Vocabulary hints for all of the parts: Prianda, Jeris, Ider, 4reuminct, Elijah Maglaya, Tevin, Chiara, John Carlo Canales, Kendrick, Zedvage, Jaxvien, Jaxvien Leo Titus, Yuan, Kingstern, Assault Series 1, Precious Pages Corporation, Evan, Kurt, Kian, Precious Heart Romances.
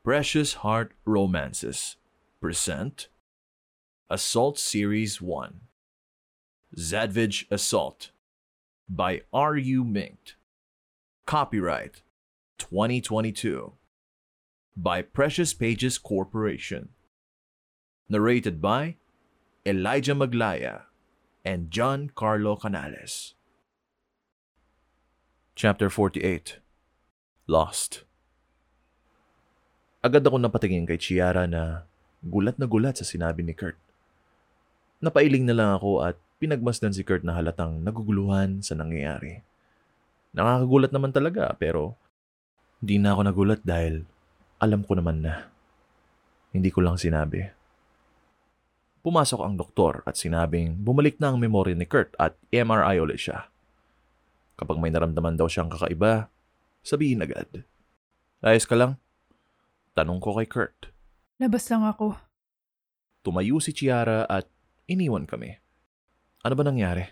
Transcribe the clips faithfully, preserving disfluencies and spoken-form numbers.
Precious Heart Romances present Assault Series one, Zedvage Assault by four reuminct. Copyright twenty twenty-two by Precious Pages Corporation. Narrated by Elijah Maglaya and John Carlo Canales. Chapter forty-eight, Lost. Agad ako napatingin kay Chiara na gulat na gulat sa sinabi ni Kurt. Napailing na lang ako at pinagmasdan si Kurt na halatang naguguluhan sa nangyayari. Nakakagulat naman talaga, pero hindi na ako nagulat dahil alam ko naman na. Hindi ko lang sinabi. Pumasok ang doktor at sinabing bumalik na ang memory ni Kurt at M R I ulit siya. Kapag may naramdaman daw siyang kakaiba, sabihin agad. Ayos ka lang? Tanong ko kay Kurt. Labas lang ako. Tumayo si Chiara at iniwan kami. Ano ba nangyari?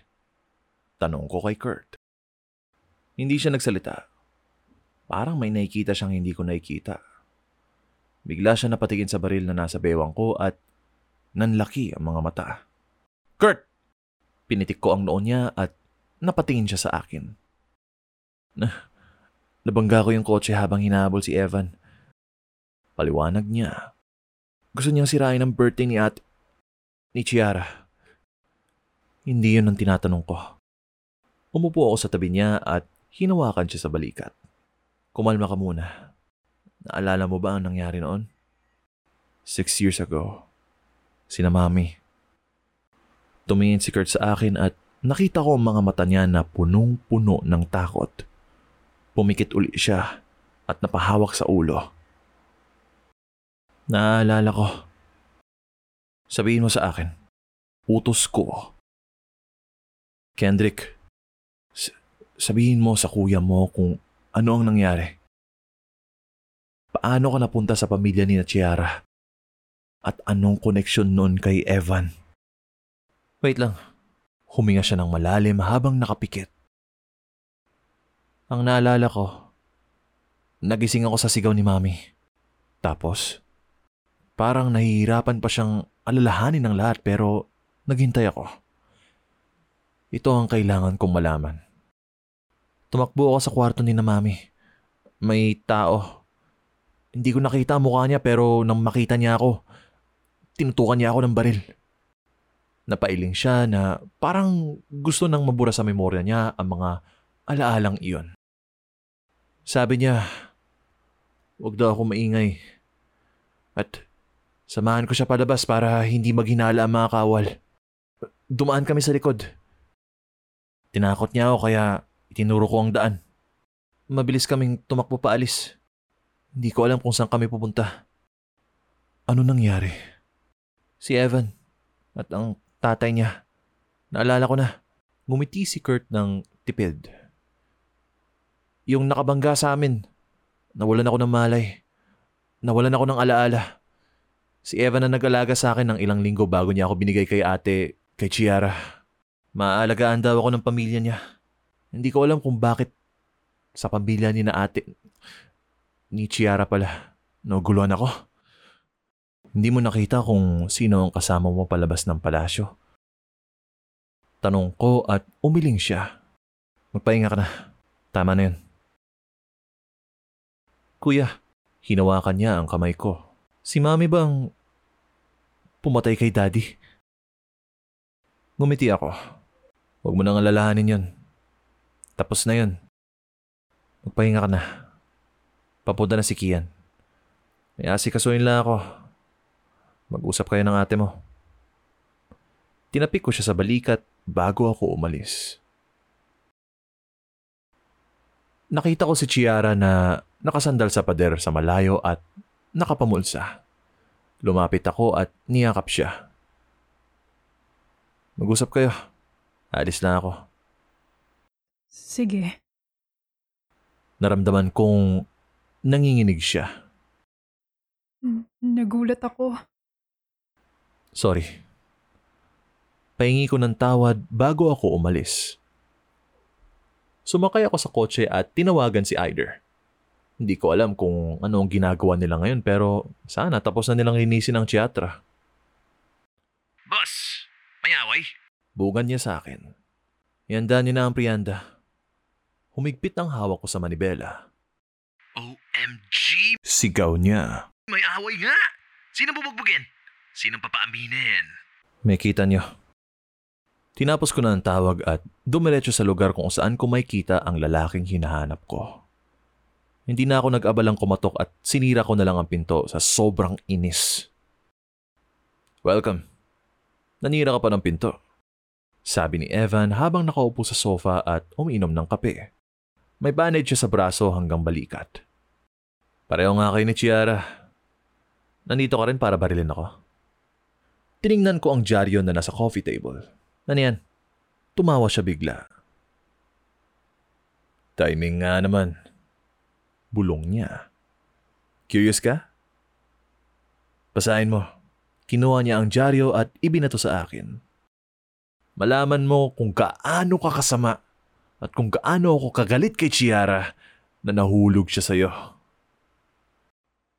Tanong ko kay Kurt. Hindi siya nagsalita. Parang may nakikita siyang hindi ko nakikita. Bigla siya napatingin sa baril na nasa bewang ko at nanlaki ang mga mata. Kurt! Pinitik ko ang noo niya at napatingin siya sa akin. Na, nabangga ko yung kotse habang hinahabol si Evan. Paliwanag niya. Gusto niyang sirain ang birthday ni at ni Chiara. Hindi yun ang tinatanong ko. Umupo ako sa tabi niya at hinawakan siya sa balikat. Kumalma ka muna. Naalala mo ba ang nangyari noon? Six years ago. Sina Mami. Tumingin si Kurt sa akin at nakita ko ang mga mata niya na punong-puno ng takot. Pumikit uli siya at napahawak sa ulo. Naaalala ko. Sabihin mo sa akin. Utos ko. Kendrick, sabihin mo sa kuya mo kung ano ang nangyari. Paano ka napunta sa pamilya ni Chiara? At anong koneksyon noon kay Evan? Wait lang. Huminga siya ng malalim habang nakapikit. Ang naalala ko, nagising ako sa sigaw ni Mami. Tapos, parang nahihirapan pa siyang alalahanin ng lahat pero naghintay ako. Ito ang kailangan kong malaman. Tumakbo ako sa kwarto ni na Mami. May tao. Hindi ko nakita ang mukha niya pero nang makita niya ako, tinutukan niya ako ng baril. Napailing siya na parang gusto nang mabura sa memorya niya ang mga alaalang iyon. Sabi niya, huwag daw ako maingay. At samahan ko siya palabas para hindi maghinala ang mga kawal. Dumaan kami sa likod. Tinakot niya ako kaya itinuro ko ang daan. Mabilis kaming tumakbo paalis. Hindi ko alam kung saan kami pupunta. Ano nangyari? Si Evan at ang tatay niya. Naalala ko na. Ngumiti si Kurt ng tipid. Yung nakabangga sa amin. Nawalan ako ng malay. Nawalan ako ng alaala. Si Evan na nag-alaga sa akin ng ilang linggo bago niya ako binigay kay ate, kay Chiara. Maaalagaan daw ako ng pamilya niya. Hindi ko alam kung bakit sa pamilya ni na ate, ni Chiara pala. Naguluhan ako. Hindi mo nakita kung sino ang kasama mo palabas ng palasyo? Tanong ko at umiling siya. Magpahinga ka na. Tama na yun. Kuya, hinawakan niya ang kamay ko. Si Mami bang pumatay kay Daddy? Ngumiti ako. Huwag mo nang alalahanin yun. Tapos na yun. Magpahinga ka na. Papunta na si Kian. May asikasuhin lang ako. Mag-usap kayo ng ate mo. Tinapik ko siya sa balikat bago ako umalis. Nakita ko si Chiara na nakasandal sa pader sa malayo at nakapamulsa. Lumapit ako at niyakap siya. Mag-usap kayo. Alis na ako. Sige. Naramdaman kong nanginginig siya. N- nagulat ako. Sorry. Pahingi ko ng tawad bago ako umalis. Sumakay ako sa kotse at tinawagan si Ider. Hindi ko alam kung ano ang ginagawa nila ngayon pero sana tapos na nilang linisin ang tiyatra. Boss! May away? Bugan niya sa akin. Ianda niya na ang priyanda. Humigpit ang hawak ko sa manibela. O M G! Sigaw niya. May away nga! Sino bubugbugin? Sino papaaminin? May kita niyo. Tinapos ko na ang tawag at dumiretso sa lugar kung saan ko makita ang lalaking hinahanap ko. Hindi na ako nag-abalang kumatok at sinira ko na lang ang pinto sa sobrang inis. Welcome. Nanira ka pa ng pinto. Sabi ni Evan habang nakaupo sa sofa at umiinom ng kape. May bandage siya sa braso hanggang balikat. Pareho nga kayo ni Chiara. Nandito ka rin para barilin ako. Tiningnan ko ang dyaryo na nasa coffee table. Naniyan? Tumawa siya bigla. Timing nga naman. Bulong niya. Curious ka? Basahin mo. Kinuha niya ang dyaryo at ibinato sa akin. Malaman mo kung gaano ka kasama at kung gaano ako kagalit kay Chiara na nahulog siya sa'yo.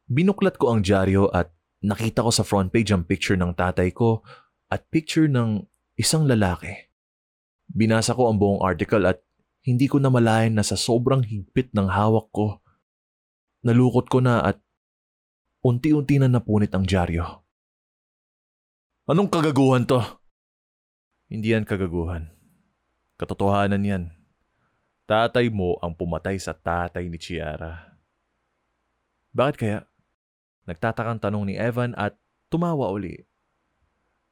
Binuklat ko ang dyaryo at nakita ko sa front page ang picture ng tatay ko at picture ng isang lalaki. Binasa ko ang buong article at hindi ko na malayan na sa sobrang higpit ng hawak ko. Nalukot ko na at unti-unti na napunit ang dyaryo. Anong kagaguhan to? Hindi yan kagaguhan. Katotohanan yan. Tatay mo ang pumatay sa tatay ni Chiara. Bakit kaya? Nagtatakang tanong ni Evan at tumawa uli.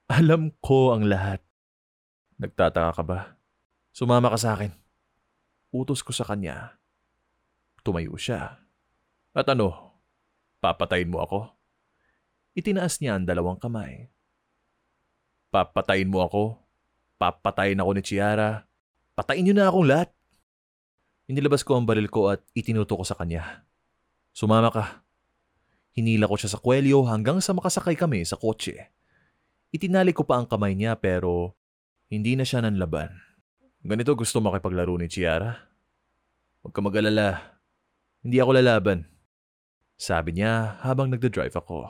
Alam ko ang lahat. Nagtataka ka ba? Sumama ka sa akin. Utos ko sa kanya. Tumayo siya. At ano? Papatayin mo ako? Itinaas niya ang dalawang kamay. Papatayin mo ako? Papatayin ako ni Chiara? Patayin niyo na akong lahat? Inilabas ko ang baril ko at itinuto ko sa kanya. Sumama ka. Hinila ko siya sa kwelyo hanggang sa makasakay kami sa kotse. Itinali ko pa ang kamay niya pero hindi na siya nanlaban. Ganito gusto makipaglaro ni Chiara? Huwag ka mag-alala. Hindi ako lalaban. Sabi niya habang nagdadrive ako.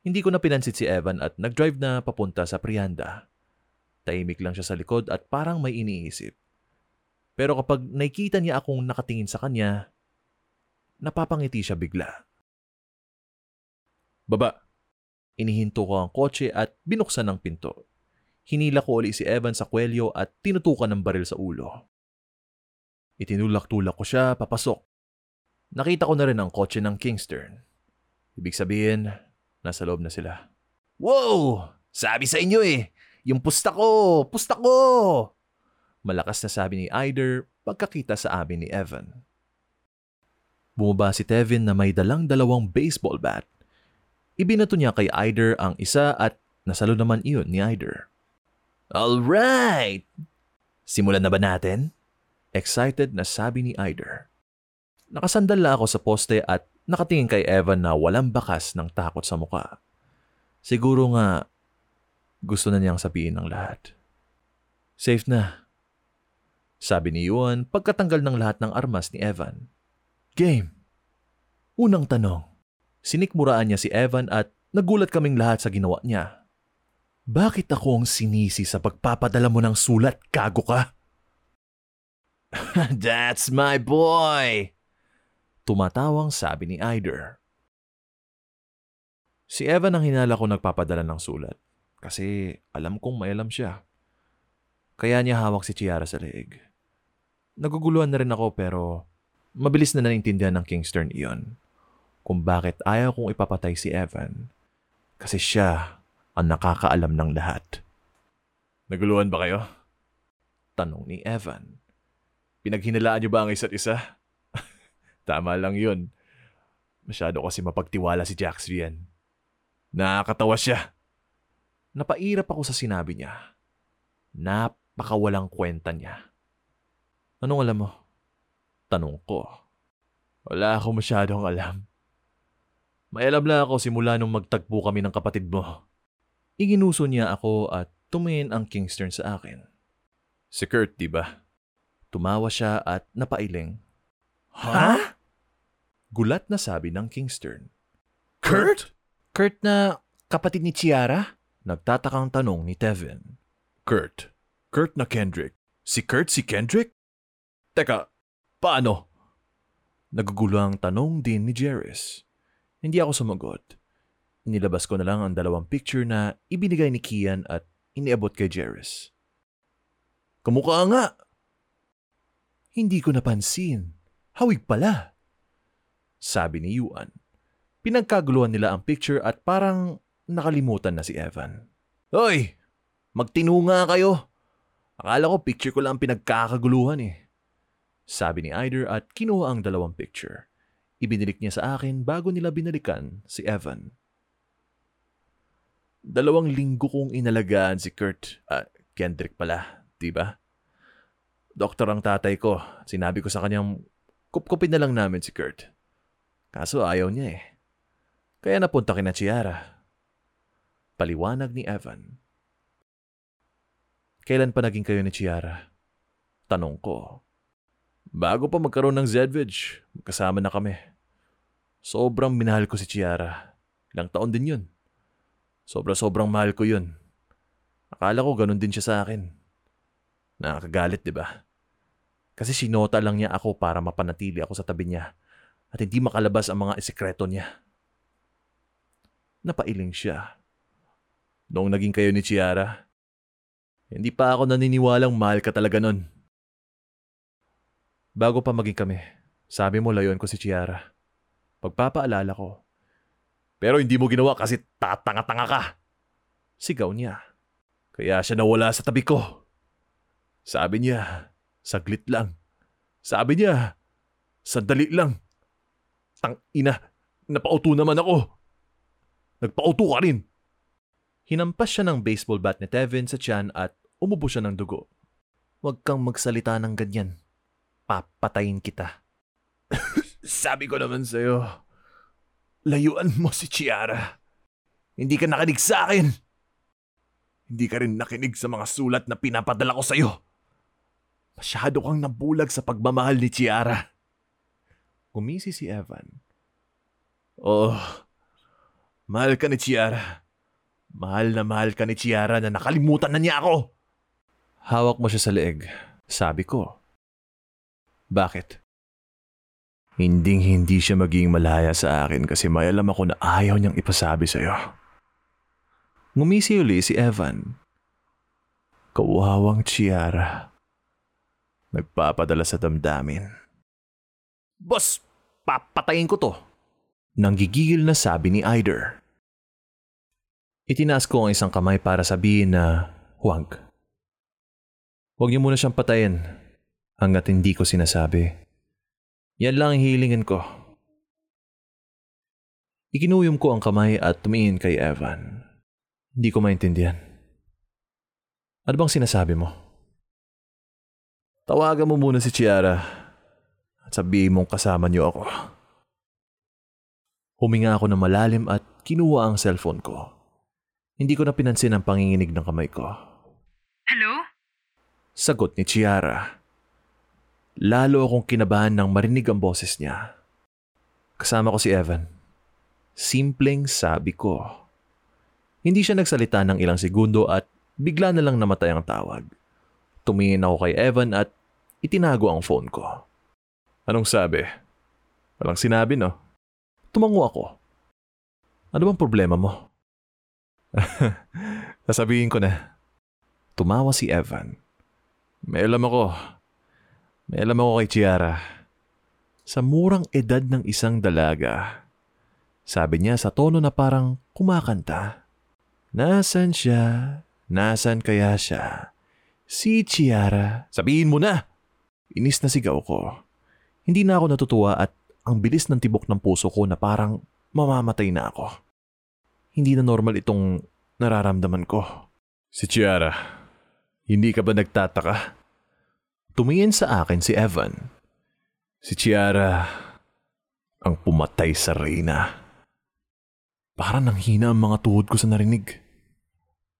Hindi ko na pinansin si Evan at nagdrive na papunta sa Prianda. Tahimik lang siya sa likod at parang may iniisip. Pero kapag nakikita niya akong nakatingin sa kanya, napapangiti siya bigla. Baba! Inihinto ko ang kotse at binuksan ang pinto. Hinila ko uli si Evan sa kwelyo at tinutukan ng baril sa ulo. Itinulak-tulak ko siya papasok. Nakita ko na rin ang kotse ng Kingstern. Ibig sabihin, nasa loob na sila. Wow! Sabi sa inyo eh! Yung pusta ko! Pusta ko! Malakas na sabi ni Ider pagkakita sa amin ni Evan. Bumaba si Tevin na may dalang dalawang baseball bat. Ibinato niya kay Ider ang isa at nasalo naman iyon ni Ider. Alright! Simulan na ba natin? Excited na sabi ni Ider. Nakasandal na ako sa poste at nakatingin kay Evan na walang bakas ng takot sa mukha. Siguro nga gusto na niyang sabihin ang lahat. Safe na. Sabi ni Yuan pagkatanggal ng lahat ng armas ni Evan. Game! Unang tanong. Sinikmuraan niya si Evan at nagulat kaming lahat sa ginawa niya. Bakit ako ang sinisi sa pagpapadala mo ng sulat, gago ka? That's my boy! Tumatawang sabi ni Ider. Si Evan ang hinala ko nagpapadala ng sulat kasi alam kong may alam siya. Kaya niya hawak si Chiara sa leeg. Naguguluhan na rin ako pero mabilis na nanintindihan ng Kingstern iyon kung bakit ayaw kong ipapatay si Evan kasi siya ang nakakaalam ng lahat. Naguluhan ba kayo? Tanong ni Evan. Pinaghinalaan niyo ba ang isa't isa? Tama lang yun. Masyado kasi mapagtiwala si Jaxvien. Nakakatawa siya. Napairap ako sa sinabi niya. Napakawalang kwenta niya. Anong alam mo? Tanong ko. Wala ako masyadong alam. May alam lang ako simula nung magtagpo kami ng kapatid mo. Iginuso niya ako at tumingin ang Kingstern sa akin. Si Kurt, diba? Tumawa siya at napailing. Ha? Gulat na sabi ng Kingstern. Kurt? Kurt na kapatid ni Chiara? Nagtatakang tanong ni Tevin. Kurt? Kurt na Kendrick? Si Kurt si Kendrick? Teka, paano? Nagugulo ang tanong din ni Jeris. Hindi ako sumagot. Inilabas ko na lang ang dalawang picture na ibinigay ni Kian at iniabot kay Jeris. Kamukha nga! Hindi ko napansin. Hawig pala! Sabi ni Yuan. Pinagkaguluhan nila ang picture at parang nakalimutan na si Evan. Hoy! Magtinunga kayo! Akala ko picture ko lang ang pinagkakaguluhan eh. Sabi ni Ider at kinuha ang dalawang picture. Ibinilik niya sa akin bago nila binalikan si Evan. Dalawang linggo kong inalagaan si Kurt. Ah, Kendrick pala, diba? Doktor ang tatay ko. Sinabi ko sa kanyang kupkupin na lang namin si Kurt. Kaso ayaw niya eh. Kaya napunta kina Chiara. Paliwanag ni Evan. Kailan pa naging kayo ni Chiara? Tanong ko. Bago pa magkaroon ng Zedvage, magkasama na kami. Sobrang minahal ko si Chiara. Ilang taon din yun. Sobra-sobrang mahal ko yun. Akala ko ganun din siya sa akin. Nakakagalit, di ba? Kasi sinota lang niya ako para mapanatili ako sa tabi niya at hindi makalabas ang mga esekreto niya. Napailing siya. Noong naging kayo ni Chiara, hindi pa ako naniniwalang mahal ka talaga nun. Bago pa maging kami, sabi mo layuan ko si Chiara. Pagpapaalala ko. Pero hindi mo ginawa kasi tatanga-tanga ka. Sigaw niya. Kaya siya nawala sa tabi ko. Sabi niya, saglit lang. Sabi niya, sandali lang. Tang-ina, napauto naman ako. Nagpauto ka rin. Hinampas siya ng baseball bat ni Tevin sa tiyan at umubo siya ng dugo. Huwag kang magsalita ng ganyan. Papatayin kita. Sabi ko naman sa'yo, layuan mo si Chiara. Hindi ka nakinig sa akin. Hindi ka rin nakinig sa mga sulat na pinapadala ko sa'yo. Masyado kang nabulag sa pagmamahal ni Chiara. Gumisi si Evan. Oh, mahal ka ni Chiara. Mahal na mahal ka ni Chiara na nakalimutan na niya ako. Hawak mo siya sa leeg, sabi ko. Bakit? Hinding-hindi siya maging malaya sa akin kasi may alam ako na ayaw niyang ipasabi sa'yo. Ngumisi uli si Evan. Kawawang Chiara. Nagpapadala sa damdamin. Boss, papatayin ko to! Nanggigigil na sabi ni Ider. Itinaas ko ang isang kamay para sabihin na huwag. Huwag niyo muna siyang patayin. Hanggat hindi ko sinasabi. Yan lang ang hilingin ko. Ikinuyom ko ang kamay at tumingin kay Evan. Hindi ko maintindihan. Ano bang sinasabi mo? Tawagan mo muna si Chiara at sabihin mong kasama niyo ako. Huminga ako ng malalim at kinuha ang cellphone ko. Hindi ko na pinansin ang panginginig ng kamay ko. Hello? Sagot ni Chiara. Lalo akong kinabahan nang marinig ang boses niya. Kasama ko si Evan. Simpleng sabi ko. Hindi siya nagsalita ng ilang segundo at bigla na lang namatay ang tawag. Tumingin ako kay Evan at itinago ang phone ko. Anong sabi? Walang sinabi, no? Tumango ako. Ano bang problema mo? Sasabihin ko na. Tumawa si Evan. May alam ako. May alam ako kay Chiara. Sa murang edad ng isang dalaga, sabi niya sa tono na parang kumakanta. Nasaan siya? Nasaan kaya siya? Si Chiara. Sabihin mo na! Inis na sigaw ko. Hindi na ako natutuwa at ang bilis ng tibok ng puso ko na parang mamamatay na ako. Hindi na normal itong nararamdaman ko. Si Chiara, hindi ka ba nagtataka? Tumingin sa akin si Evan. Si Chiara ang pumatay sa Reyna. Parang nanghina ang mga tuhod ko sa narinig.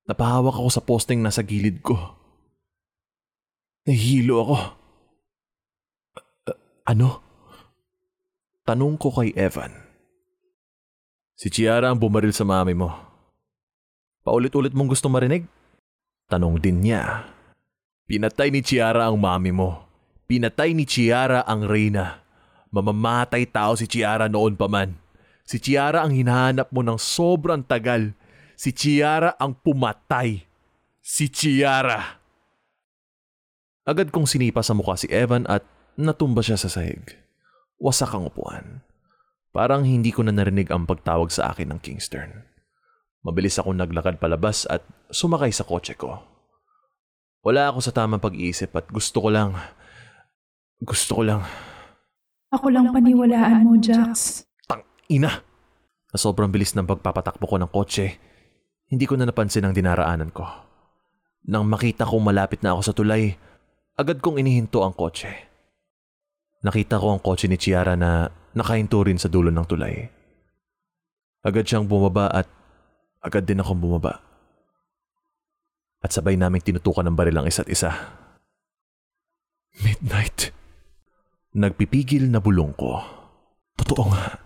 Napahawak ako sa posting nasa gilid ko. Nahilo ako. A- ano? Tanong ko kay Evan. Si Chiara ang bumaril sa mami mo. Paulit-ulit mong gusto marinig? Tanong din niya. Pinatay ni Chiara ang mami mo. Pinatay ni Chiara ang reyna. Mamamatay tao si Chiara noon pa man. Si Chiara ang hinahanap mo ng sobrang tagal. Si Chiara ang pumatay. Si Chiara! Agad kong sinipa sa mukha si Evan at natumba siya sa sahig. Wasak ang upuan. Parang hindi ko na narinig ang pagtawag sa akin ng Kingstern. Mabilis akong naglakad palabas at sumakay sa kotse ko. Wala ako sa tamang pag-iisip at gusto ko lang... Gusto ko lang... Ako lang paniwalaan mo, Jax. Tang-ina! Na sobrang bilis ng pagpapatakbo ko ng kotse, hindi ko na napansin ang dinaraanan ko. Nang makita kong malapit na ako sa tulay, agad kong inihinto ang kotse. Nakita ko ang kotse ni Chiara na nakahinto rin sa dulo ng tulay. Agad siyang bumaba at agad din akong bumaba. At sabay naming tinutukan ng baril ang isa't isa. Midnight. Nagpipigil na bulong ko. Totoo nga.